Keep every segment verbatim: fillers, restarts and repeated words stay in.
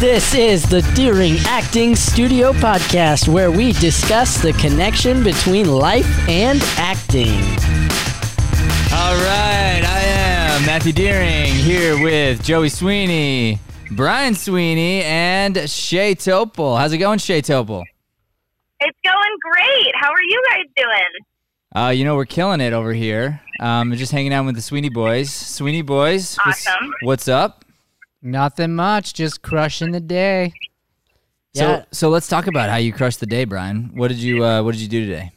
This is the Deering Acting Studio podcast, where we discuss the connection between life and acting. All right, I am Matthew Deering here with Joey Sweeney, Brian Sweeney, and Shay Topol. How's it going, Shay Topol? It's going great. How are you guys doing? Uh, you know, we're killing it over here. Um, just hanging out with the Sweeney boys. Sweeney boys. Awesome. What's, what's up? Nothing much. Just crushing the day. Yeah. So, so let's talk about how you crushed the day, Brian. What did you uh, What did you do today?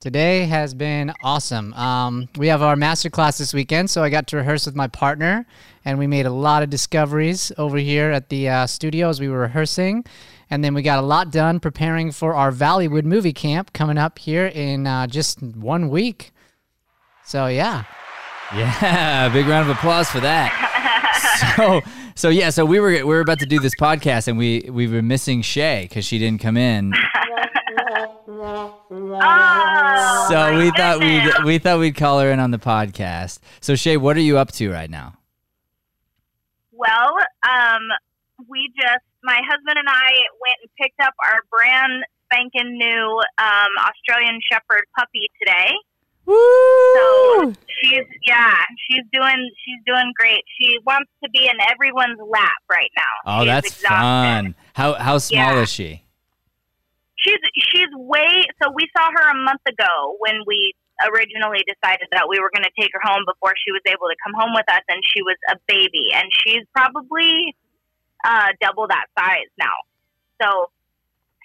Today has been awesome. Um, we have our master class this weekend, so I got to rehearse with my partner, and we made a lot of discoveries over here at the uh, studio as we were rehearsing. And then we got a lot done preparing for our Valleywood movie camp coming up here in uh, just one week. So, yeah. Yeah, big round of applause for that. so, so yeah, so we were we were about to do this podcast, and we, we were missing Shay because she didn't come in. Oh, so we thought we we thought we'd call her in on the podcast. So, Shay, what are you up to right now? Well, um, we just. My husband and I went and picked up our brand spanking new um, Australian Shepherd puppy today. Woo! So she's yeah, she's doing she's doing great. She wants to be in everyone's lap right now. Oh, she's that's exhausted. Fun. How how small yeah. is she? She's she's way. So we saw her a month ago when we originally decided that we were going to take her home before she was able to come home with us, and she was a baby, and she's probably. Uh, double that size now. So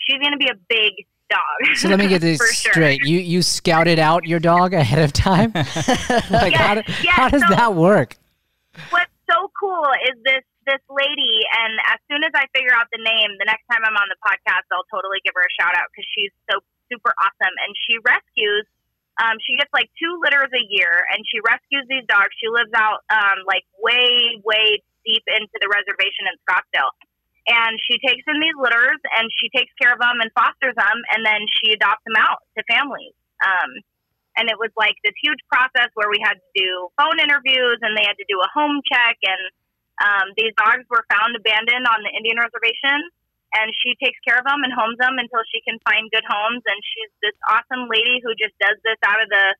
she's going to be a big dog. So let me get this straight. Sure. You you scouted out your dog ahead of time? like yes, how, do, yes. how does so, that work? What's so cool is this this lady, and as soon as I figure out the name, the next time I'm on the podcast, I'll totally give her a shout out because she's so super awesome. And she rescues, um, she gets like two litters a year, and she rescues these dogs. She lives out um, like way, way deep into the reservation in Scottsdale. And she takes in these litters, and she takes care of them and fosters them, and then she adopts them out to families. Um, and it was like this huge process where we had to do phone interviews, and they had to do a home check, and um, these dogs were found abandoned on the Indian reservation, and she takes care of them and homes them until she can find good homes. And she's this awesome lady who just does this out of the,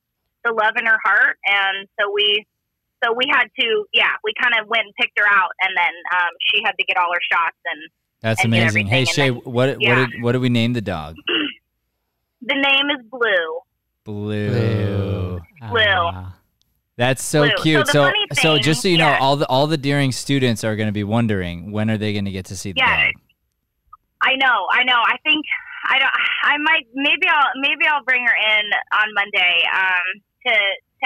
the love in her heart. And so we... So we had to, yeah, we kind of went and picked her out, and then um, she had to get all her shots and That's and amazing. Hey, Shay, then, what yeah. what, did, what did we name the dog? The name is Blue. Blue. Blue. Ah. That's so Blue. Cute. So so, funny thing, so just so you yeah. know, all the all the Deering students are going to be wondering, when are they going to get to see the yeah. dog? I know, I know. I think I don't. I might maybe I'll maybe I'll bring her in on Monday um, to. to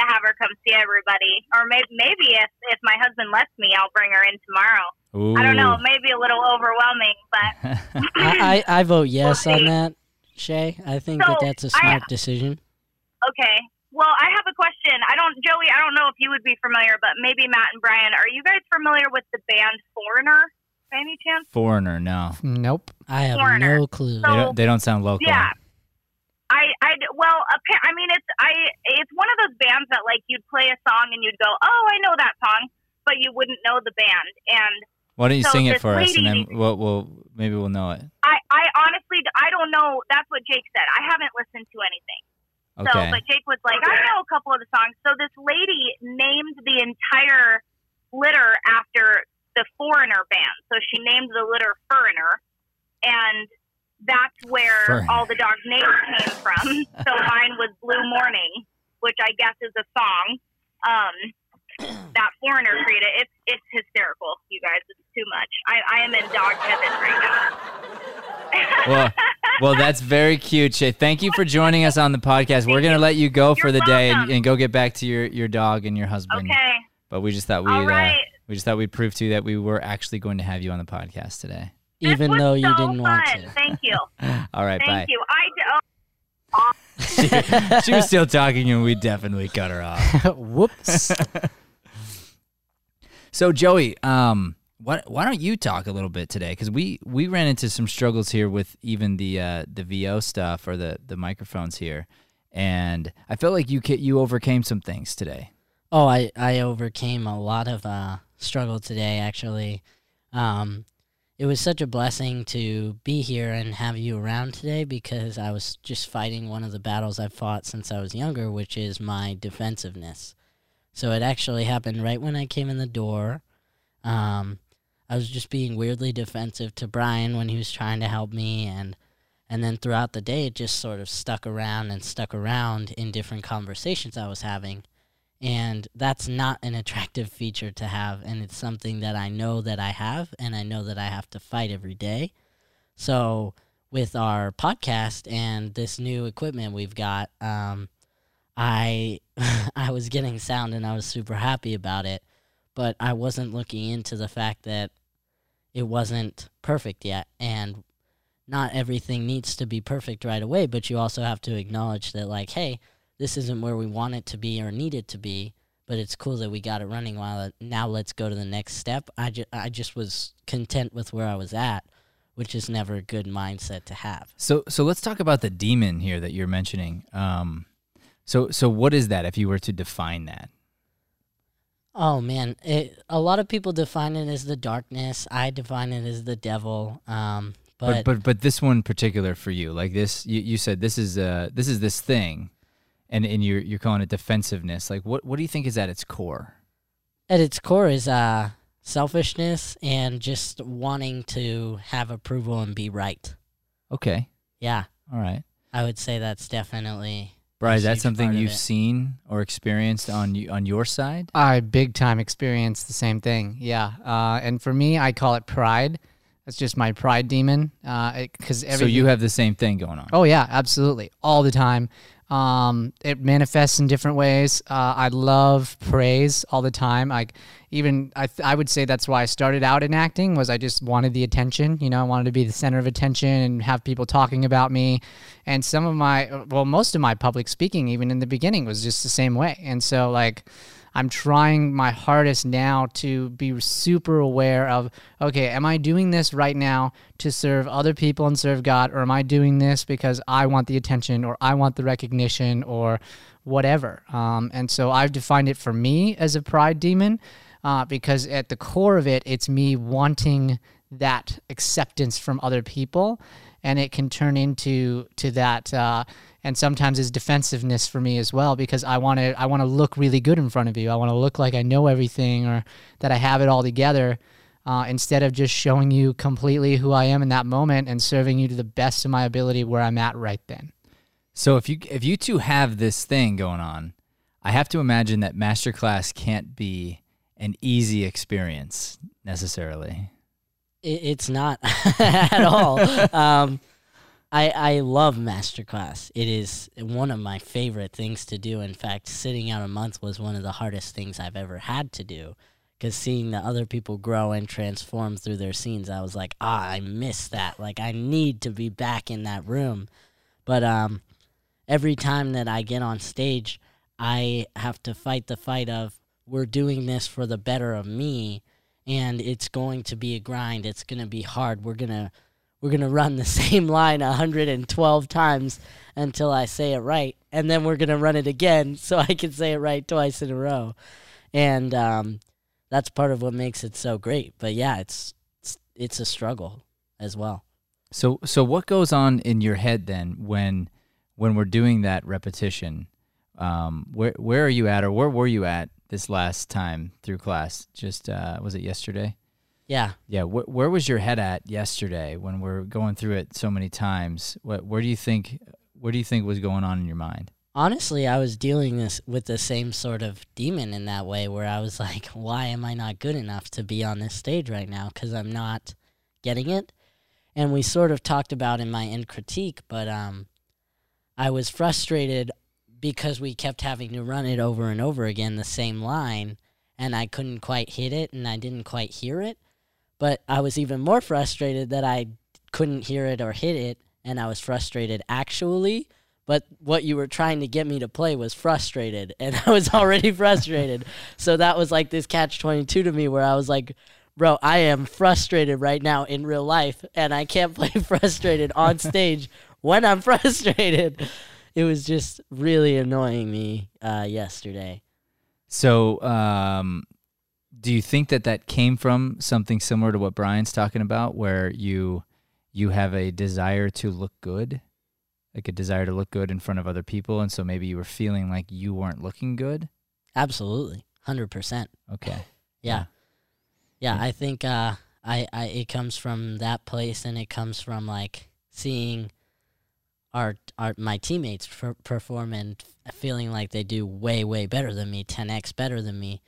have her come see everybody, or maybe maybe if, if my husband lets me, I'll bring her in tomorrow. Ooh. I don't know, it may be a little overwhelming, but I, I, I vote yes we'll on that, Shay. I think so that that's a smart I, decision. Okay, well, I have a question. I don't, Joey, I don't know if you would be familiar, but maybe Matt and Brian, are you guys familiar with the band Foreigner by any chance? Foreigner, no. Nope, I have Foreigner. No clue. So, they, don't, they don't sound local. Yeah. I, I, well, I mean, it's, I, it's one of those bands that like you'd play a song and you'd go, oh, I know that song, but you wouldn't know the band. And why don't you so sing it for lady, us, and then we'll, we'll, maybe we'll know it. I, I honestly, I don't know. That's what Jake said. I haven't listened to anything. Okay. So, but Jake was like, okay. I know a couple of the songs. So this lady named the entire litter after the Foreigner band. So she named the litter Foreigner, and that's where Foreigner. All the dog names came from. So mine was Blue Morning, which I guess is a song um, that Foreigner created. It's it's hysterical, you guys. It's too much. I, I am in dog heaven right now. well, well, that's very cute, Shay. Thank you for joining us on the podcast. We're going to let you go for You're the welcome. day and, and go get back to your, your dog and your husband. Okay. But we just thought we'd, right. uh, we just thought we'd prove to you that we were actually going to have you on the podcast today. This Even though you so didn't fun. want to. Thank you. All right, Thank bye. Thank you. I do. Oh. she, she was still talking, and we definitely cut her off. Whoops. So, Joey, um, what, why don't you talk a little bit today? Because we, we ran into some struggles here with even the uh, the V O stuff or the, the microphones here, and I felt like you you overcame some things today. Oh, I, I overcame a lot of uh, struggle today, actually. Um it was such a blessing to be here and have you around today, because I was just fighting one of the battles I've fought since I was younger, which is my defensiveness. So it actually happened right when I came in the door. Um, I was just being weirdly defensive to Brian when he was trying to help me, and and then throughout the day it just sort of stuck around and stuck around in different conversations I was having. And that's not an attractive feature to have, and it's something that I know that I have, and I know that I have to fight every day. So with our podcast and this new equipment we've got, um, I I was getting sound, and I was super happy about it, but I wasn't looking into the fact that it wasn't perfect yet, and not everything needs to be perfect right away, but you also have to acknowledge that, like, hey, this isn't where we want it to be or need it to be, but it's cool that we got it running. While it, now let's go to the next step. I, ju- I just was content with where I was at, which is never a good mindset to have. So so let's talk about the demon here that you're mentioning. Um, so so what is that if you were to define that? Oh, man. It, a lot of people define it as the darkness. I define it as the devil. Um, but, but, but but this one particular for you, like this, you, you said this is uh, this is this thing. And and you're you're calling it defensiveness. Like, what, what do you think is at its core? At its core is uh, selfishness and just wanting to have approval and be right. Okay. Yeah. All right. I would say that's definitely. Brian, is that something you've seen or experienced on you, on your side? I big time experienced the same thing. Yeah. Uh, and for me, I call it pride. That's just my pride demon. Uh, because so you have the same thing going on. Oh yeah, absolutely, all the time. Um, it manifests in different ways. Uh, I love praise all the time. Like even I, th- I would say that's why I started out in acting, was I just wanted the attention. You know, I wanted to be the center of attention and have people talking about me. And some of my, well, most of my public speaking, even in the beginning, was just the same way. And so like, I'm trying my hardest now to be super aware of, okay, am I doing this right now to serve other people and serve God, or am I doing this because I want the attention or I want the recognition or whatever? Um, and so I've defined it for me as a pride demon uh, because at the core of it, it's me wanting that acceptance from other people, and it can turn into to that uh, and sometimes is defensiveness for me as well, because I want to I want to look really good in front of you. I want to look like I know everything or that I have it all together uh, instead of just showing you completely who I am in that moment and serving you to the best of my ability where I'm at right then. So if you if you two have this thing going on, I have to imagine that masterclass can't be an easy experience necessarily. It's not at all. um, I I love masterclass. It is one of my favorite things to do. In fact, sitting out a month was one of the hardest things I've ever had to do, because seeing the other people grow and transform through their scenes, I was like, ah, I miss that. Like, I need to be back in that room. But um, every time that I get on stage, I have to fight the fight of, we're doing this for the better of me. And it's going to be a grind. It's going to be hard. We're going to we're gonna run the same line one hundred twelve times until I say it right. And then we're going to run it again so I can say it right twice in a row. And um, that's part of what makes it so great. But, yeah, it's, it's it's a struggle as well. So so what goes on in your head then when when we're doing that repetition? Um, where where are you at, or where were you at this last time through class? Just, uh, was it yesterday? Yeah. Yeah. Wh- where was your head at yesterday when we're going through it so many times? What, where do you think, where do you think was going on in your mind? Honestly, I was dealing this with the same sort of demon in that way, where I was like, why am I not good enough to be on this stage right now? 'Cause I'm not getting it. And we sort of talked about in my end critique, but, um, I was frustrated because we kept having to run it over and over again, the same line, and I couldn't quite hit it, and I didn't quite hear it. But I was even more frustrated that I couldn't hear it or hit it, and I was frustrated actually. But what you were trying to get me to play was frustrated, and I was already frustrated. So that was like this catch twenty-two to me, where I was like, bro, I am frustrated right now in real life, and I can't play frustrated on stage when I'm frustrated. It was just really annoying me uh, yesterday. So um, do you think that that came from something similar to what Brian's talking about, where you you have a desire to look good, like a desire to look good in front of other people, and so maybe you were feeling like you weren't looking good? Absolutely, one hundred percent. Okay. Yeah. Yeah, I think uh, I, I it comes from that place, and it comes from, like, seeing our, our my teammates per perform and feeling like they do way, way better than me, ten X better than me,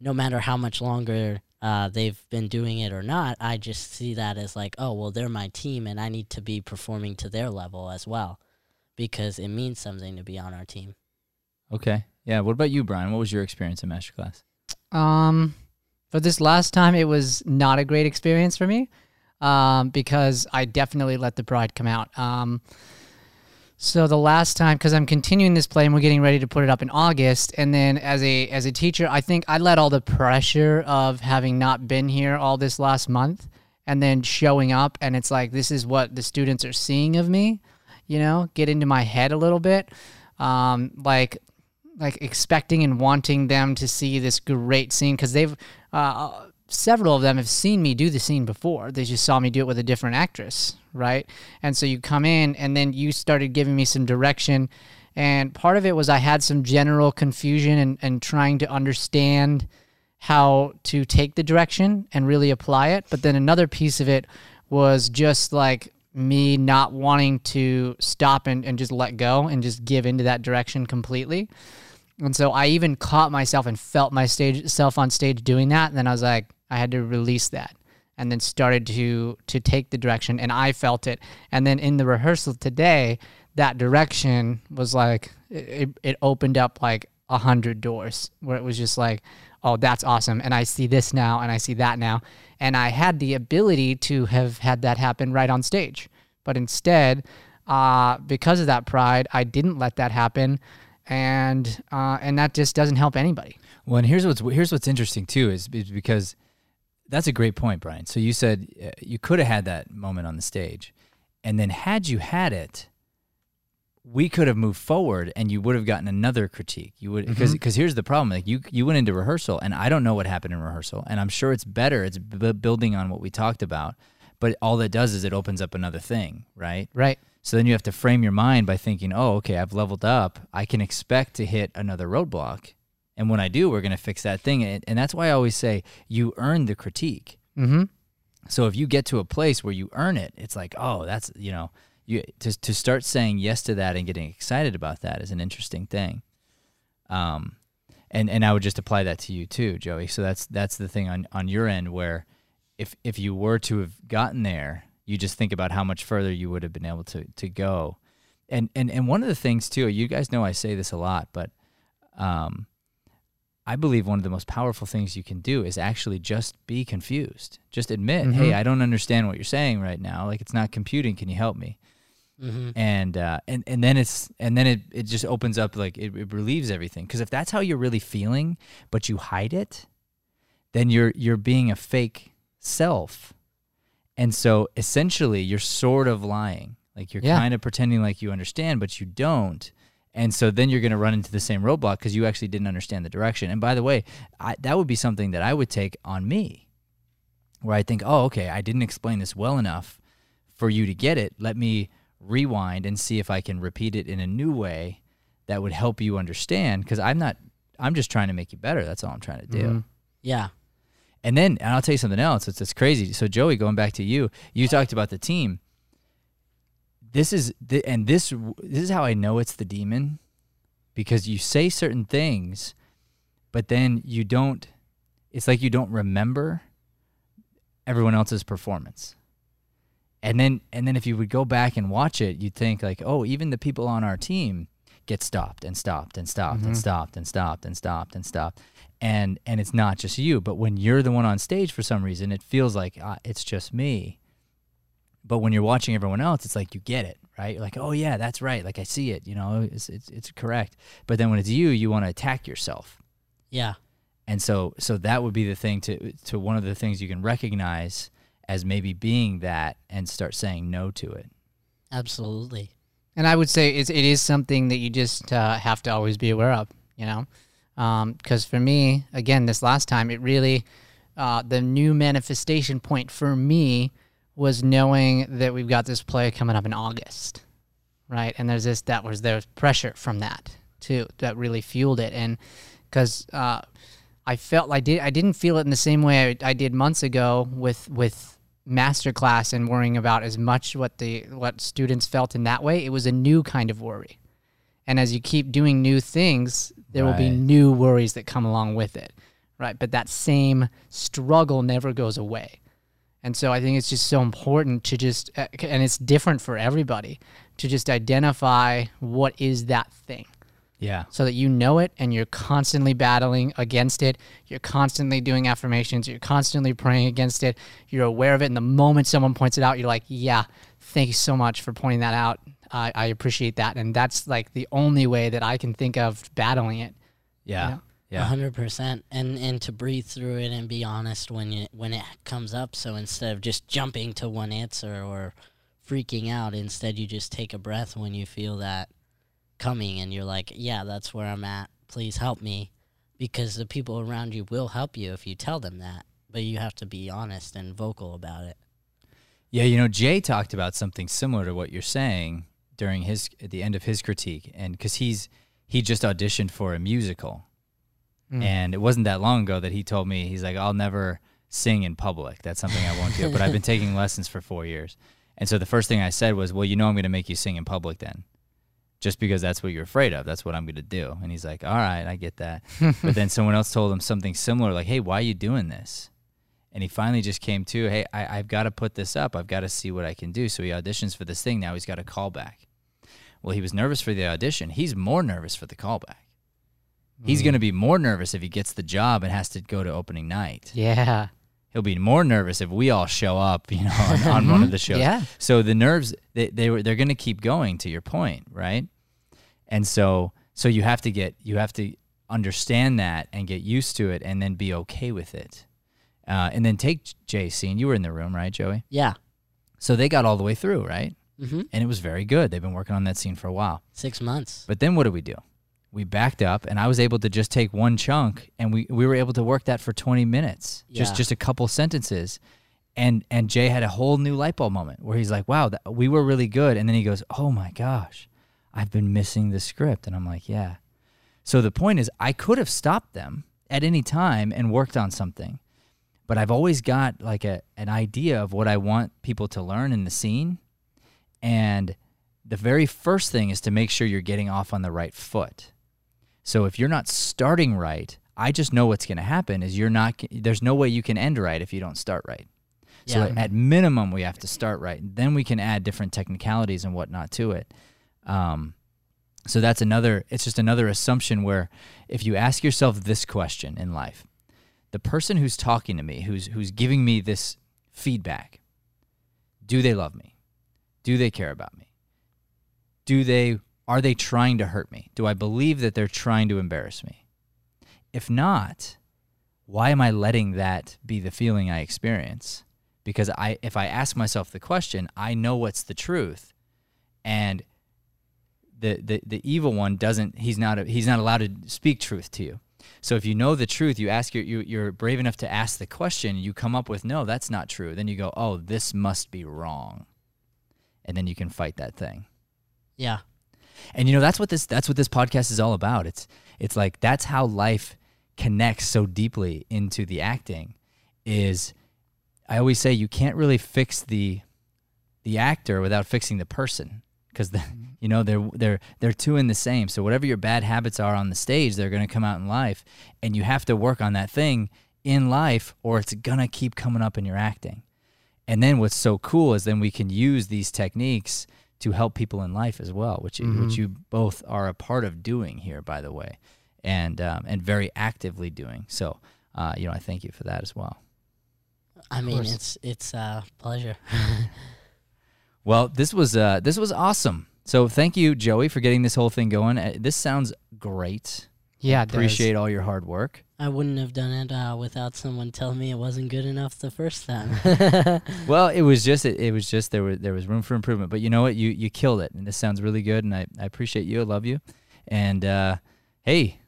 no matter how much longer uh, they've been doing it or not. I just see that as like, oh, well, they're my team, and I need to be performing to their level as well, because it means something to be on our team. Okay. Yeah. What about you, Brian? What was your experience in Masterclass? Um, for this last time, it was not a great experience for me um, because I definitely let the pride come out. Um, so the last time, because I'm continuing this play and we're getting ready to put it up in August, and then as a as a teacher, I think I let all the pressure of having not been here all this last month and then showing up, and it's like, this is what the students are seeing of me, you know, get into my head a little bit. Um, like... like expecting and wanting them to see this great scene, because they've uh, several of them have seen me do the scene before. They just saw me do it with a different actress, right? And so you come in, and then you started giving me some direction, and part of it was I had some general confusion and, and trying to understand how to take the direction and really apply it. But then another piece of it was just like me not wanting to stop and, and just let go and just give into that direction completely. And so I even caught myself and felt my stage self on stage doing that. And then I was like, I had to release that, and then started to to take the direction, and I felt it. And then in the rehearsal today, that direction was like, it, it opened up like a hundred doors, where it was just like, oh, that's awesome, and I see this now, and I see that now. And I had the ability to have had that happen right on stage. But instead, uh, because of that pride, I didn't let that happen, and uh, and that just doesn't help anybody. Well, and here's what's, here's what's interesting, too, is because that's a great point, Brian. So you said you could have had that moment on the stage, and then had you had it, we could have moved forward, and you would have gotten another critique. You would, because mm-hmm. because here's the problem: like you you went into rehearsal, and I don't know what happened in rehearsal, and I'm sure it's better. It's b building on what we talked about, but all that does is it opens up another thing, right? Right. So then you have to frame your mind by thinking, oh, okay, I've leveled up. I can expect to hit another roadblock, and when I do, we're going to fix that thing. And, and that's why I always say you earn the critique. Mm-hmm. So if you get to a place where you earn it, it's like, oh, that's, you know. You, to, to start saying yes to that and getting excited about that is an interesting thing. Um, and, and I would just apply that to you too, Joey. So that's, that's the thing on, on your end, where if, if you were to have gotten there, you just think about how much further you would have been able to, to go. And, and, and one of the things too, you guys know I say this a lot, but um, I believe one of the most powerful things you can do is actually just be confused. Just admit, mm-hmm. hey, I don't understand what you're saying right now. Like, it's not computing. Can you help me? Mm-hmm. And uh, and and then it's and then it it just opens up, like it, it relieves everything. Because if that's how you're really feeling, but you hide it, then you're you're being a fake self, and so essentially you're sort of lying. Like you're yeah. kind of pretending like you understand, but you don't. And so then you're going to run into the same roadblock because you actually didn't understand the direction. And by the way, I, that would be something that I would take on me, where I think, oh, okay, I didn't explain this well enough for you to get it. Let me rewind and see if I can repeat it in a new way that would help you understand, because I'm not I'm just trying to make you better. That's all I'm trying to do. Mm-hmm. Yeah. And then and I'll tell you something else. It's, it's crazy. So Joey, going back to you, you talked about the team. This is the, and this this is how I know it's the demon, because you say certain things, but then you don't it's like you don't remember everyone else's performance. And then, and then if you would go back and watch it, you'd think like, oh, even the people on our team get stopped and stopped and stopped mm-hmm. and stopped and stopped and stopped and stopped. And, and it's not just you, but when you're the one on stage for some reason, it feels like ah, it's just me. But when you're watching everyone else, it's like you get it, right? You're like, oh yeah, that's right. Like I see it, you know, it's, it's, it's correct. But then when it's you, you want to attack yourself. Yeah. And so, so that would be the thing to, to one of the things you can recognize as maybe being that, and start saying no to it. Absolutely. And I would say it's, it is something that you just uh, have to always be aware of, you know? Because um, for me, again, this last time, it really, uh, the new manifestation point for me was knowing that we've got this play coming up in August, right? And there's this, that was, there was pressure from that too, that really fueled it. And because uh, I felt, I, did, I didn't feel it in the same way I, I did months ago with, with, masterclass and worrying about as much what the what students felt in that way. It was a new kind of worry, and as you keep doing new things, there right. will be new worries that come along with it, right? But that same struggle never goes away. And so I think it's just so important to just, and it's different for everybody, to just identify what is that thing. Yeah. So that you know it and you're constantly battling against it. You're constantly doing affirmations. You're constantly praying against it. You're aware of it. And the moment someone points it out, you're like, yeah, thank you so much for pointing that out. I, I appreciate that. And that's like the only way that I can think of battling it. Yeah. You know? Yeah. one hundred percent. And and to breathe through it and be honest when you, when it comes up. So instead of just jumping to one answer or freaking out, instead you just take a breath when you feel that coming, and you're like, yeah, that's where I'm at, please help me, because the people around you will help you if you tell them that, but you have to be honest and vocal about it. Yeah, you know, Jay talked about something similar to what you're saying during his, at the end of his critique, and because he's he just auditioned for a musical, mm. and it wasn't that long ago that he told me, he's like, I'll never sing in public, that's something I won't do, but I've been taking lessons for four years, and so the first thing I said was, well, you know, I'm going to make you sing in public then. Just because that's what you're afraid of. That's what I'm going to do. And he's like, all right, I get that. But then someone else told him something similar, like, hey, why are you doing this? And he finally just came to, hey, I, I've got to put this up. I've got to see what I can do. So he auditions for this thing. Now he's got a callback. Well, he was nervous for the audition. He's more nervous for the callback. Mm. He's going to be more nervous if he gets the job and has to go to opening night. Yeah. He'll be more nervous if we all show up, you know, on, on one of the shows. Yeah. So the nerves, they, they were, they're going to keep going, to your point, right? And so, so you have to get, you have to understand that and get used to it, and then be okay with it, uh, and then take J C. And you were in the room, right, Joey? Yeah. So they got all the way through, right? Mm-hmm. And it was very good. They've been working on that scene for a while. Six months. But then what did we do? We backed up, and I was able to just take one chunk, and we, we were able to work that for twenty minutes, yeah. just just a couple sentences. And and Jay had a whole new light bulb moment where he's like, wow, that, we were really good. And then he goes, oh, my gosh, I've been missing the script. And I'm like, yeah. So the point is, I could have stopped them at any time and worked on something, but I've always got like a an idea of what I want people to learn in the scene. And the very first thing is to make sure you're getting off on the right foot. So if you're not starting right, I just know what's going to happen is you're not, there's no way you can end right if you don't start right. Yeah. So at minimum, we have to start right. Then we can add different technicalities and whatnot to it. Um, so that's another, it's just another assumption where if you ask yourself this question in life, the person who's talking to me, who's, who's giving me this feedback, do they love me? Do they care about me? Do they Are they trying to hurt me? Do I believe that they're trying to embarrass me? If not, why am I letting that be the feeling I experience? Because I, if I ask myself the question, I know what's the truth, and the the, the evil one doesn't. He's not. A, he's not allowed to speak truth to you. So if you know the truth, you ask your, you you're brave enough to ask the question. You come up with no, that's not true. Then you go, oh, this must be wrong, and then you can fight that thing. Yeah. And you know, that's what this that's what this podcast is all about. It's it's like that's how life connects so deeply into the acting. Is I always say you can't really fix the the actor without fixing the person, because you know they're they're they're two in the same. So whatever your bad habits are on the stage, they're going to come out in life, and you have to work on that thing in life, or it's going to keep coming up in your acting. And then what's so cool is then we can use these techniques to help people in life as well, which, mm-hmm. which you both are a part of doing here, by the way, and um, and very actively doing. So, uh, you know, I thank you for that as well. I mean, it's it's a pleasure. Well, this was uh, this was awesome. So, thank you, Joey, for getting this whole thing going. Uh, this sounds great. Yeah, it appreciate does. all your hard work. I wouldn't have done it uh, without someone telling me it wasn't good enough the first time. Well, it was just it, it was just there was there was room for improvement. But you know what, you you killed it, and this sounds really good, and I I appreciate you, I love you, and uh, hey,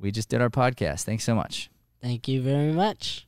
we just did our podcast. Thanks so much. Thank you very much.